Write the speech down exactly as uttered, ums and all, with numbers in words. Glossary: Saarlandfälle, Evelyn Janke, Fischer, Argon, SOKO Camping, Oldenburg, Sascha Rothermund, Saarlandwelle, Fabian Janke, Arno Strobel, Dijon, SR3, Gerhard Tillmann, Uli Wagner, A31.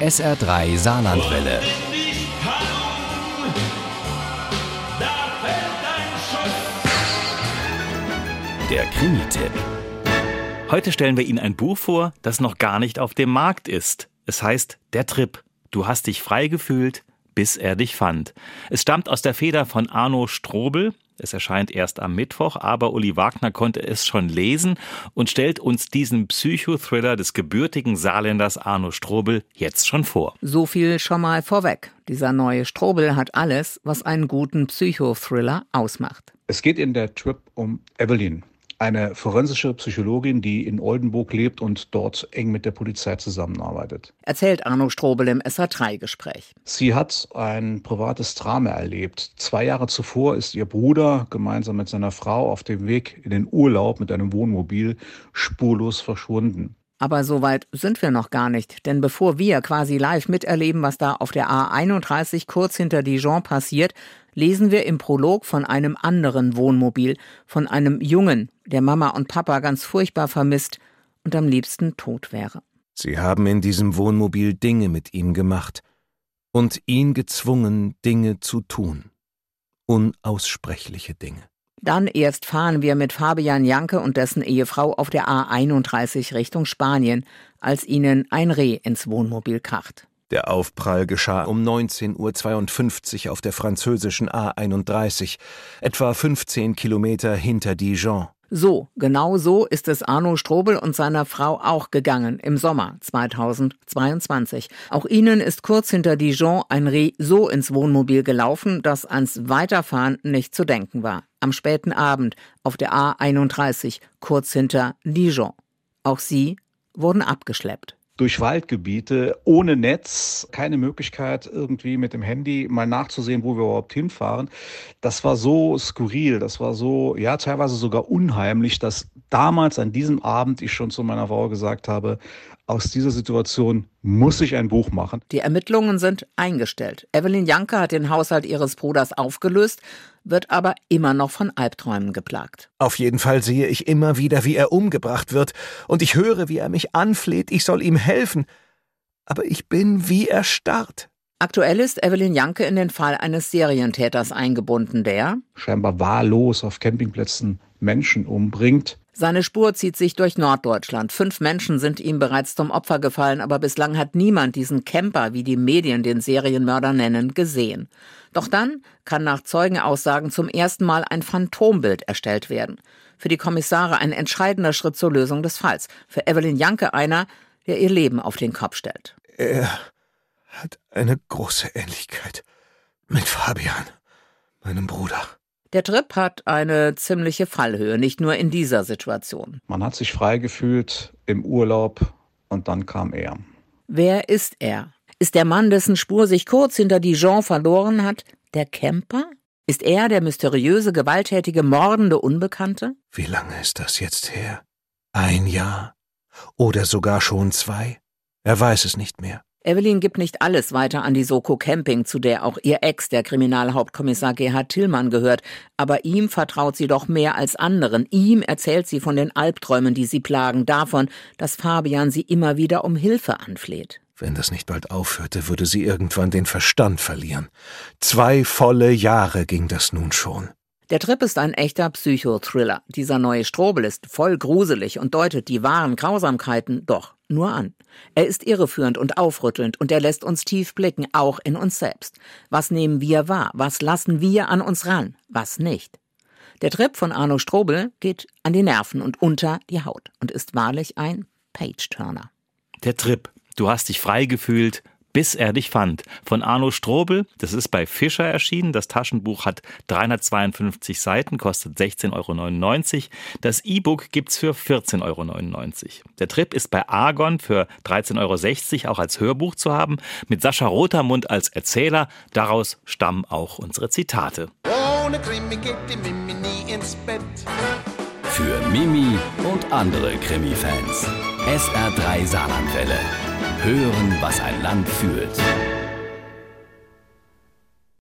S R drei Saarlandwelle. Der Krimi-Tipp. Heute stellen wir Ihnen ein Buch vor, das noch gar nicht auf dem Markt ist. Es heißt Der Trip. Du hast dich frei gefühlt, bis er dich fand. Es stammt aus der Feder von Arno Strobel. Es erscheint erst am Mittwoch, aber Uli Wagner konnte es schon lesen und stellt uns diesen Psychothriller des gebürtigen Saarländers Arno Strobel jetzt schon vor. So viel schon mal vorweg. Dieser neue Strobel hat alles, was einen guten Psychothriller ausmacht. Es geht in Der Trip um Evelyn, eine forensische Psychologin, die in Oldenburg lebt und dort eng mit der Polizei zusammenarbeitet. Erzählt Arno Strobel im S R drei Gespräch. Sie hat ein privates Drama erlebt. Zwei Jahre zuvor ist ihr Bruder gemeinsam mit seiner Frau auf dem Weg in den Urlaub mit einem Wohnmobil spurlos verschwunden. Aber so weit sind wir noch gar nicht, denn bevor wir quasi live miterleben, was da auf der A einunddreißig kurz hinter Dijon passiert, lesen wir im Prolog von einem anderen Wohnmobil, von einem Jungen, der Mama und Papa ganz furchtbar vermisst und am liebsten tot wäre. Sie haben in diesem Wohnmobil Dinge mit ihm gemacht und ihn gezwungen, Dinge zu tun. Unaussprechliche Dinge. Dann erst fahren wir mit Fabian Janke und dessen Ehefrau auf der A einunddreißig Richtung Spanien, als ihnen ein Reh ins Wohnmobil kracht. Der Aufprall geschah um neunzehn Uhr zweiundfünfzig auf der französischen A einunddreißig, etwa fünfzehn Kilometer hinter Dijon. So, genau so ist es Arno Strobel und seiner Frau auch gegangen im Sommer zweitausendzweiundzwanzig. Auch ihnen ist kurz hinter Dijon ein Reh so ins Wohnmobil gelaufen, dass ans Weiterfahren nicht zu denken war. Am späten Abend auf der A einunddreißig, kurz hinter Dijon. Auch sie wurden abgeschleppt. Durch Waldgebiete, ohne Netz, keine Möglichkeit irgendwie mit dem Handy mal nachzusehen, wo wir überhaupt hinfahren. Das war so skurril, das war so, ja, teilweise sogar unheimlich, dass damals an diesem Abend ich schon zu meiner Frau gesagt habe, aus dieser Situation muss ich ein Buch machen. Die Ermittlungen sind eingestellt. Evelyn Janke hat den Haushalt ihres Bruders aufgelöst, wird aber immer noch von Albträumen geplagt. Auf jeden Fall sehe ich immer wieder, wie er umgebracht wird, und ich höre, wie er mich anfleht, ich soll ihm helfen. Aber ich bin wie erstarrt. Aktuell ist Evelyn Janke in den Fall eines Serientäters eingebunden, der scheinbar wahllos auf Campingplätzen Menschen umbringt. Seine Spur zieht sich durch Norddeutschland. Fünf Menschen sind ihm bereits zum Opfer gefallen, aber bislang hat niemand diesen Camper, wie die Medien den Serienmörder nennen, gesehen. Doch dann kann nach Zeugenaussagen zum ersten Mal ein Phantombild erstellt werden. Für die Kommissare ein entscheidender Schritt zur Lösung des Falls. Für Evelyn Janke einer, der ihr Leben auf den Kopf stellt. Er hat eine große Ähnlichkeit mit Fabian, meinem Bruder. Der Trip hat eine ziemliche Fallhöhe, nicht nur in dieser Situation. Man hat sich frei gefühlt im Urlaub und dann kam er. Wer ist er? Ist der Mann, dessen Spur sich kurz hinter Dijon verloren hat, der Camper? Ist er der mysteriöse, gewalttätige, mordende Unbekannte? Wie lange ist das jetzt her? Ein Jahr? Oder sogar schon zwei? Er weiß es nicht mehr. Evelyn gibt nicht alles weiter an die SOKO Camping, zu der auch ihr Ex, der Kriminalhauptkommissar Gerhard Tillmann, gehört. Aber ihm vertraut sie doch mehr als anderen. Ihm erzählt sie von den Albträumen, die sie plagen, davon, dass Fabian sie immer wieder um Hilfe anfleht. Wenn das nicht bald aufhörte, würde sie irgendwann den Verstand verlieren. Zwei volle Jahre ging das nun schon. Der Trip ist ein echter Psychothriller. Dieser neue Strobel ist voll gruselig und deutet die wahren Grausamkeiten doch nur an. Er ist irreführend und aufrüttelnd und er lässt uns tief blicken, auch in uns selbst. Was nehmen wir wahr? Was lassen wir an uns ran? Was nicht? Der Trip von Arno Strobel geht an die Nerven und unter die Haut und ist wahrlich ein Page-Turner. Der Trip. Du hast dich frei gefühlt, bis er dich fand. Von Arno Strobel, das ist bei Fischer erschienen. Das Taschenbuch hat dreihundertzweiundfünfzig Seiten, kostet sechzehn Euro neunundneunzig. Das E-Book gibt's für vierzehn Euro neunundneunzig. Der Trip ist bei Argon für dreizehn Euro sechzig auch als Hörbuch zu haben, mit Sascha Rothermund als Erzähler. Daraus stammen auch unsere Zitate. Ohne Krimi geht die Mimi nie ins Bett. Für Mimi und andere Krimi-Fans. S R drei Saarlandfälle. Hören, was ein Land fühlt.